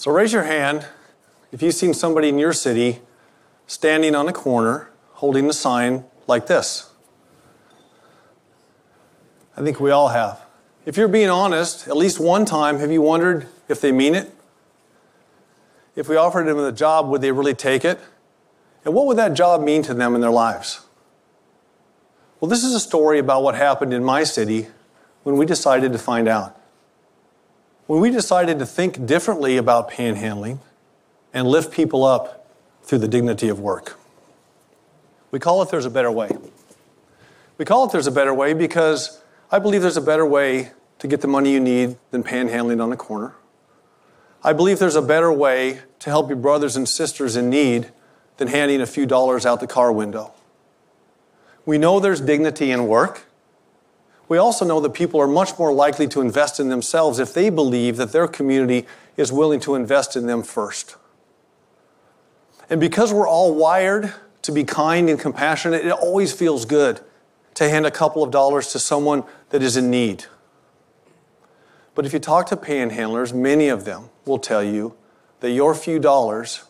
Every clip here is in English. So raise your hand if you've seen somebody in your city standing on a corner holding a sign like this. I think we all have. If you're being honest, at least one time, have you wondered if they mean it? If we offered them a job, would they really take it? And what would that job mean to them in their lives? Well, this is a story about what happened in my city when we decided to find out. When we decided to think differently about panhandling and lift people up through the dignity of work. We call it There's a Better Way. We call it There's a Better Way because I believe there's a better way to get the money you need than panhandling on the corner. I believe there's a better way to help your brothers and sisters in need than handing a few dollars out the car window. We know there's dignity in work. We also know that people are much more likely to invest in themselves if they believe that their community is willing to invest in them first. And because we're all wired to be kind and compassionate, it always feels good to hand a couple of dollars to someone that is in need. But if you talk to panhandlers, many of them will tell you that your few dollars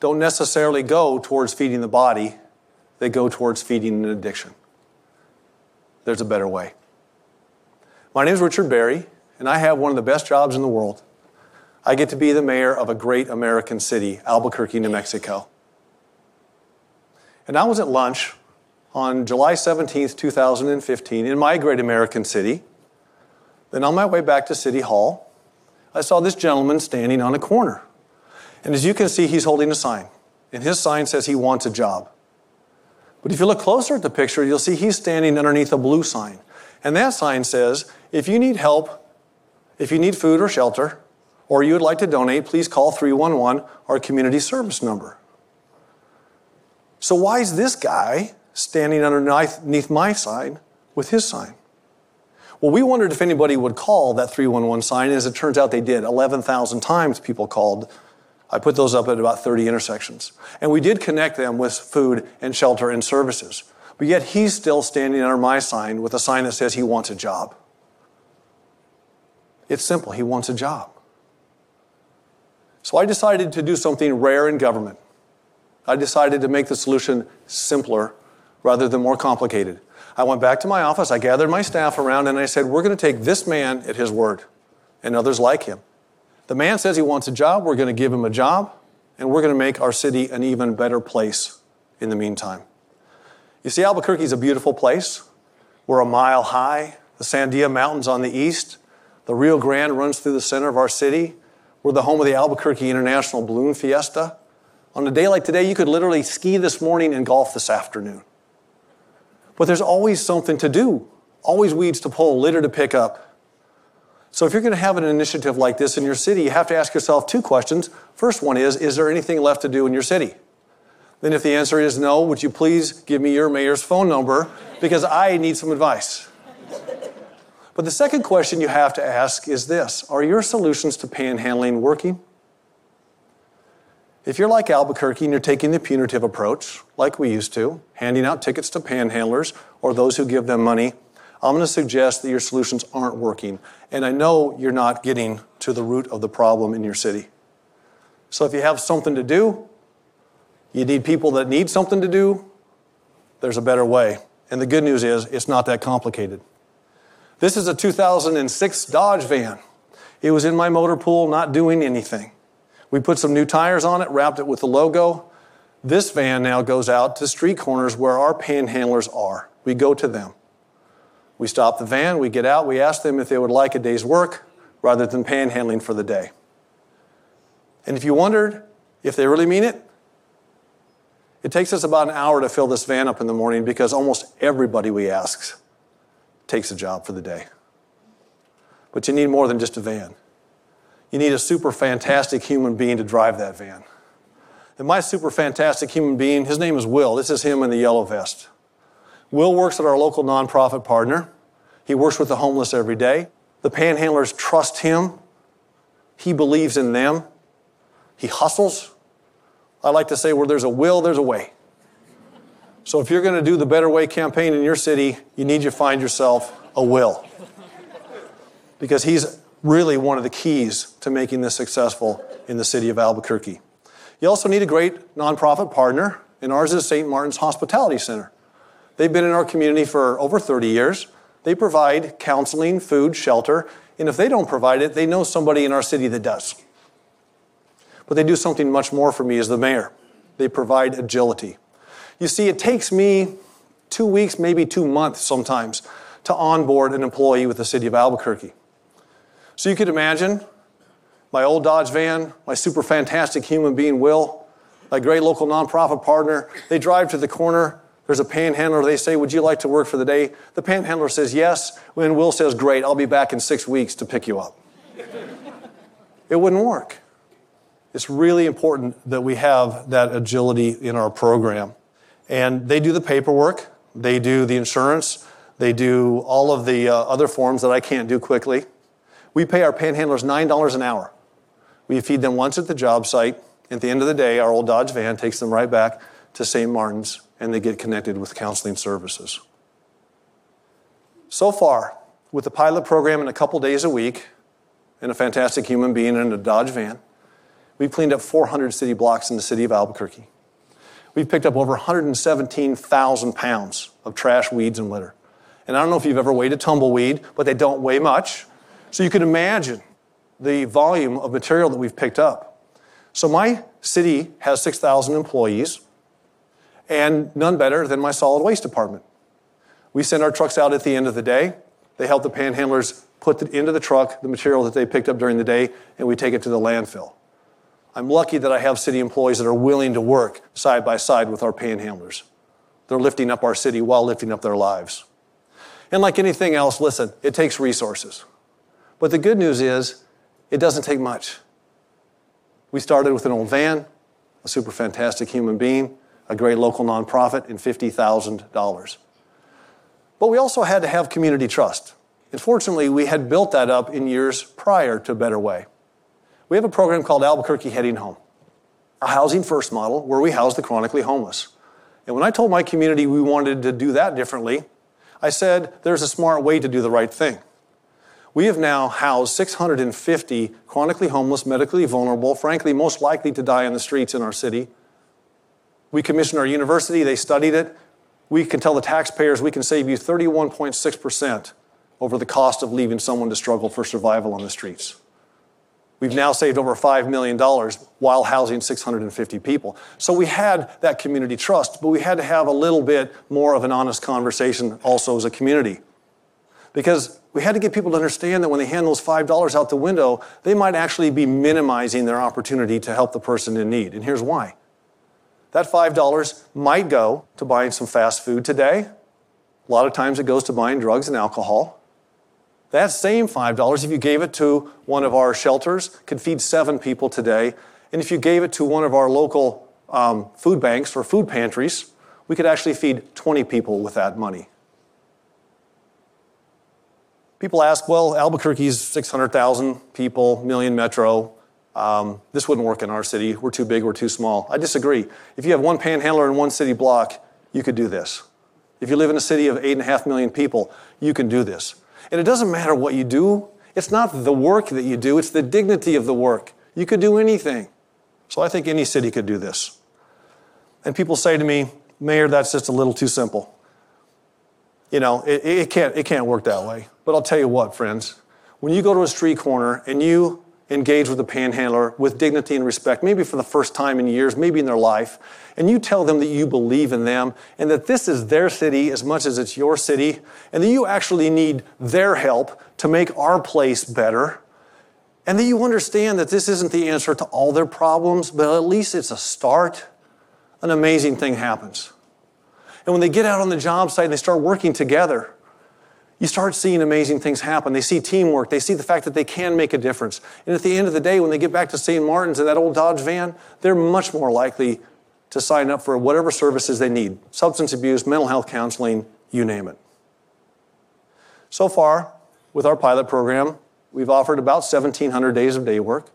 don't necessarily go towards feeding the body, they go towards feeding an addiction. There's a better way. My name is Richard Berry, and I have one of the best jobs in the world. I get to be the mayor of a great American city, Albuquerque, New Mexico. And I was at lunch on July 17th, 2015, in my great American city. Then on my way back to City Hall, I saw this gentleman standing on a corner. And as you can see, he's holding a sign, and his sign says he wants a job. But if you look closer at the picture, you'll see he's standing underneath a blue sign. And that sign says, if you need help, if you need food or shelter, or you would like to donate, please call 311, our community service number. So why is this guy standing underneath my sign with his sign? Well, we wondered if anybody would call that 311 sign, and as it turns out, they did. 11,000 times people called. I put those up at about 30 intersections. And we did connect them with food and shelter and services. But yet he's still standing under my sign with a sign that says he wants a job. It's simple. He wants a job. So I decided to do something rare in government. I decided to make the solution simpler rather than more complicated. I went back to my office. I gathered my staff around and I said, we're going to take this man at his word and others like him. The man says he wants a job, we're going to give him a job, and we're going to make our city an even better place in the meantime. You see, Albuquerque is a beautiful place. We're a mile high. The Sandia Mountains on the east. The Rio Grande runs through the center of our city. We're the home of the Albuquerque International Balloon Fiesta. On a day like today, you could literally ski this morning and golf this afternoon. But there's always something to do, always weeds to pull, litter to pick up. So if you're going to have an initiative like this in your city, you have to ask yourself two questions. First one is there anything left to do in your city? Then if the answer is no, would you please give me your mayor's phone number because I need some advice. But the second question you have to ask is this. Are your solutions to panhandling working? If you're like Albuquerque and you're taking the punitive approach, like we used to, handing out tickets to panhandlers or those who give them money, I'm going to suggest that your solutions aren't working. And I know you're not getting to the root of the problem in your city. So if you have something to do, you need people that need something to do, there's a better way. And the good news is it's not that complicated. This is a 2006 Dodge van. It was in my motor pool, not doing anything. We put some new tires on it, wrapped it with the logo. This van now goes out to street corners where our panhandlers are. We go to them. We stop the van, we get out, we ask them if they would like a day's work rather than panhandling for the day. And if you wondered if they really mean it, it takes us about an hour to fill this van up in the morning because almost everybody we ask takes a job for the day. But you need more than just a van. You need a super fantastic human being to drive that van. And my super fantastic human being, his name is Will. This is him in the yellow vest. Will works at our local nonprofit partner. He works with the homeless every day. The panhandlers trust him. He believes in them. He hustles. I like to say where there's a will, there's a way. So if you're going to do the Better Way campaign in your city, you need to find yourself a Will. Because he's really one of the keys to making this successful in the city of Albuquerque. You also need a great nonprofit partner, and ours is St. Martin's Hospitality Center. They've been in our community for over 30 years. They provide counseling, food, shelter, and if they don't provide it, they know somebody in our city that does. But they do something much more for me as the mayor. They provide agility. You see, it takes me 2 weeks, maybe 2 months sometimes, to onboard an employee with the city of Albuquerque. So you could imagine my old Dodge van, my super fantastic human being, Will, my great local nonprofit partner. They drive to the corner. There's a panhandler. They say, would you like to work for the day? The panhandler says yes. When Will says, great, I'll be back in 6 weeks to pick you up. It wouldn't work. It's really important that we have that agility in our program. And they do the paperwork. They do the insurance. They do all of the other forms that I can't do quickly. We pay our panhandlers $9 an hour. We feed them once at the job site. At the end of the day, our old Dodge van takes them right back to St. Martin's, and they get connected with counseling services. So far, with the pilot program in a couple days a week, and a fantastic human being in a Dodge van, we've cleaned up 400 city blocks in the city of Albuquerque. We've picked up over 117,000 pounds of trash, weeds, and litter. And I don't know if you've ever weighed a tumbleweed, but they don't weigh much. So you can imagine the volume of material that we've picked up. So my city has 6,000 employees, and none better than my solid waste department. We send our trucks out at the end of the day. They help the panhandlers put into the truck the material that they picked up during the day, and we take it to the landfill. I'm lucky that I have city employees that are willing to work side by side with our panhandlers. They're lifting up our city while lifting up their lives. And like anything else, listen, it takes resources. But the good news is, it doesn't take much. We started with an old van, a super fantastic human being, a great local nonprofit, and $50,000. But we also had to have community trust. And fortunately, we had built that up in years prior to Better Way. We have a program called Albuquerque Heading Home, a housing first model where we house the chronically homeless. And when I told my community we wanted to do that differently, I said there's a smart way to do the right thing. We have now housed 650 chronically homeless, medically vulnerable, frankly, most likely to die on the streets in our city. We commissioned our university, they studied it. We can tell the taxpayers we can save you 31.6% over the cost of leaving someone to struggle for survival on the streets. We've now saved over $5 million while housing 650 people. So we had that community trust, but we had to have a little bit more of an honest conversation also as a community. Because we had to get people to understand that when they hand those $5 out the window, they might actually be minimizing their opportunity to help the person in need. And here's why. That $5 might go to buying some fast food today. A lot of times it goes to buying drugs and alcohol. That same $5, if you gave it to one of our shelters, could feed 7 people today. And if you gave it to one of our local food banks or food pantries, we could actually feed 20 people with that money. People ask, well, Albuquerque's 600,000 people, million metro. This wouldn't work in our city. We're too big, we're too small. I disagree. If you have one panhandler in one city block, you could do this. If you live in a city of 8.5 million people, you can do this. And it doesn't matter what you do. It's not the work that you do, it's the dignity of the work. You could do anything. So I think any city could do this. And people say to me, Mayor, that's just a little too simple. You know, it can't work that way. But I'll tell you what, friends. When you go to a street corner and you engage with a panhandler with dignity and respect, maybe for the first time in years, maybe in their life, and you tell them that you believe in them and that this is their city as much as it's your city, and that you actually need their help to make our place better, and that you understand that this isn't the answer to all their problems, but at least it's a start, an amazing thing happens. And when they get out on the job site and they start working together, you start seeing amazing things happen. They see teamwork. They see the fact that they can make a difference. And at the end of the day, when they get back to St. Martin's in that old Dodge van, they're much more likely to sign up for whatever services they need. Substance abuse, mental health counseling, you name it. So far, with our pilot program, we've offered about 1,700 days of day work.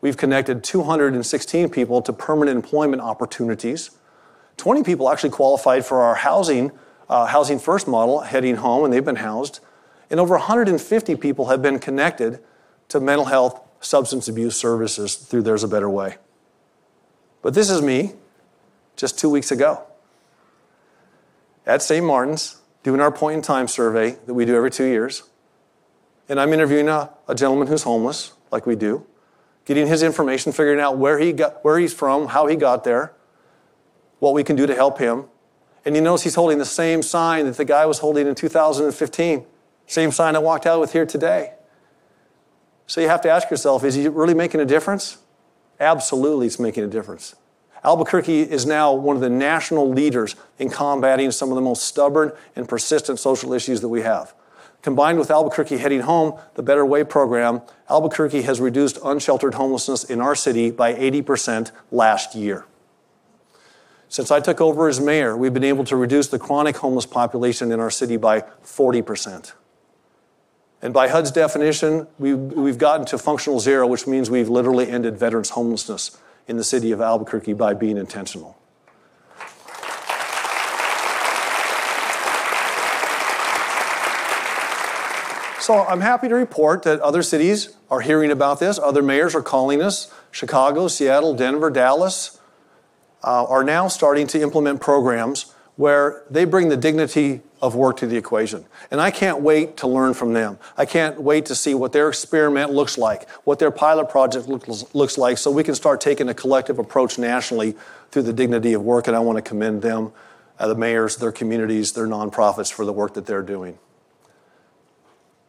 We've connected 216 people to permanent employment opportunities. 20 people actually qualified for our housing first model, Heading Home, and they've been housed. And over 150 people have been connected to mental health, substance abuse services through There's a Better Way. But this is me just 2 weeks ago at St. Martin's doing our point in time survey that we do every 2 years. And I'm interviewing a gentleman who's homeless, like we do, getting his information, figuring out where he's from, how he got there, what we can do to help him. And you notice he's holding the same sign that the guy was holding in 2015, same sign I walked out with here today. So you have to ask yourself, is he really making a difference? Absolutely, it's making a difference. Albuquerque is now one of the national leaders in combating some of the most stubborn and persistent social issues that we have. Combined with Albuquerque Heading Home, the Better Way program, Albuquerque has reduced unsheltered homelessness in our city by 80% last year. Since I took over as mayor, we've been able to reduce the chronic homeless population in our city by 40%. And by HUD's definition, we've gotten to functional zero, which means we've literally ended veterans' homelessness in the city of Albuquerque by being intentional. So I'm happy to report that other cities are hearing about this. Other mayors are calling us. Chicago, Seattle, Denver, Dallas are now starting to implement programs where they bring the dignity of work to the equation. And I can't wait to learn from them. I can't wait to see what their experiment looks like, what their pilot project looks like, so we can start taking a collective approach nationally through the dignity of work. And I want to commend them, the mayors, their communities, their nonprofits for the work that they're doing.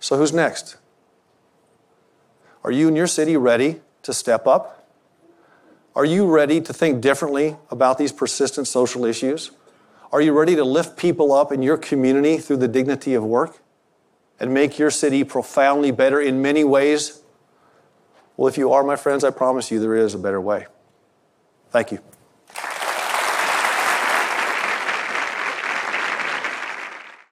So who's next? Are you and your city ready to step up? Are you ready to think differently about these persistent social issues? Are you ready to lift people up in your community through the dignity of work and make your city profoundly better in many ways? Well, if you are, my friends, I promise you there is a better way. Thank you.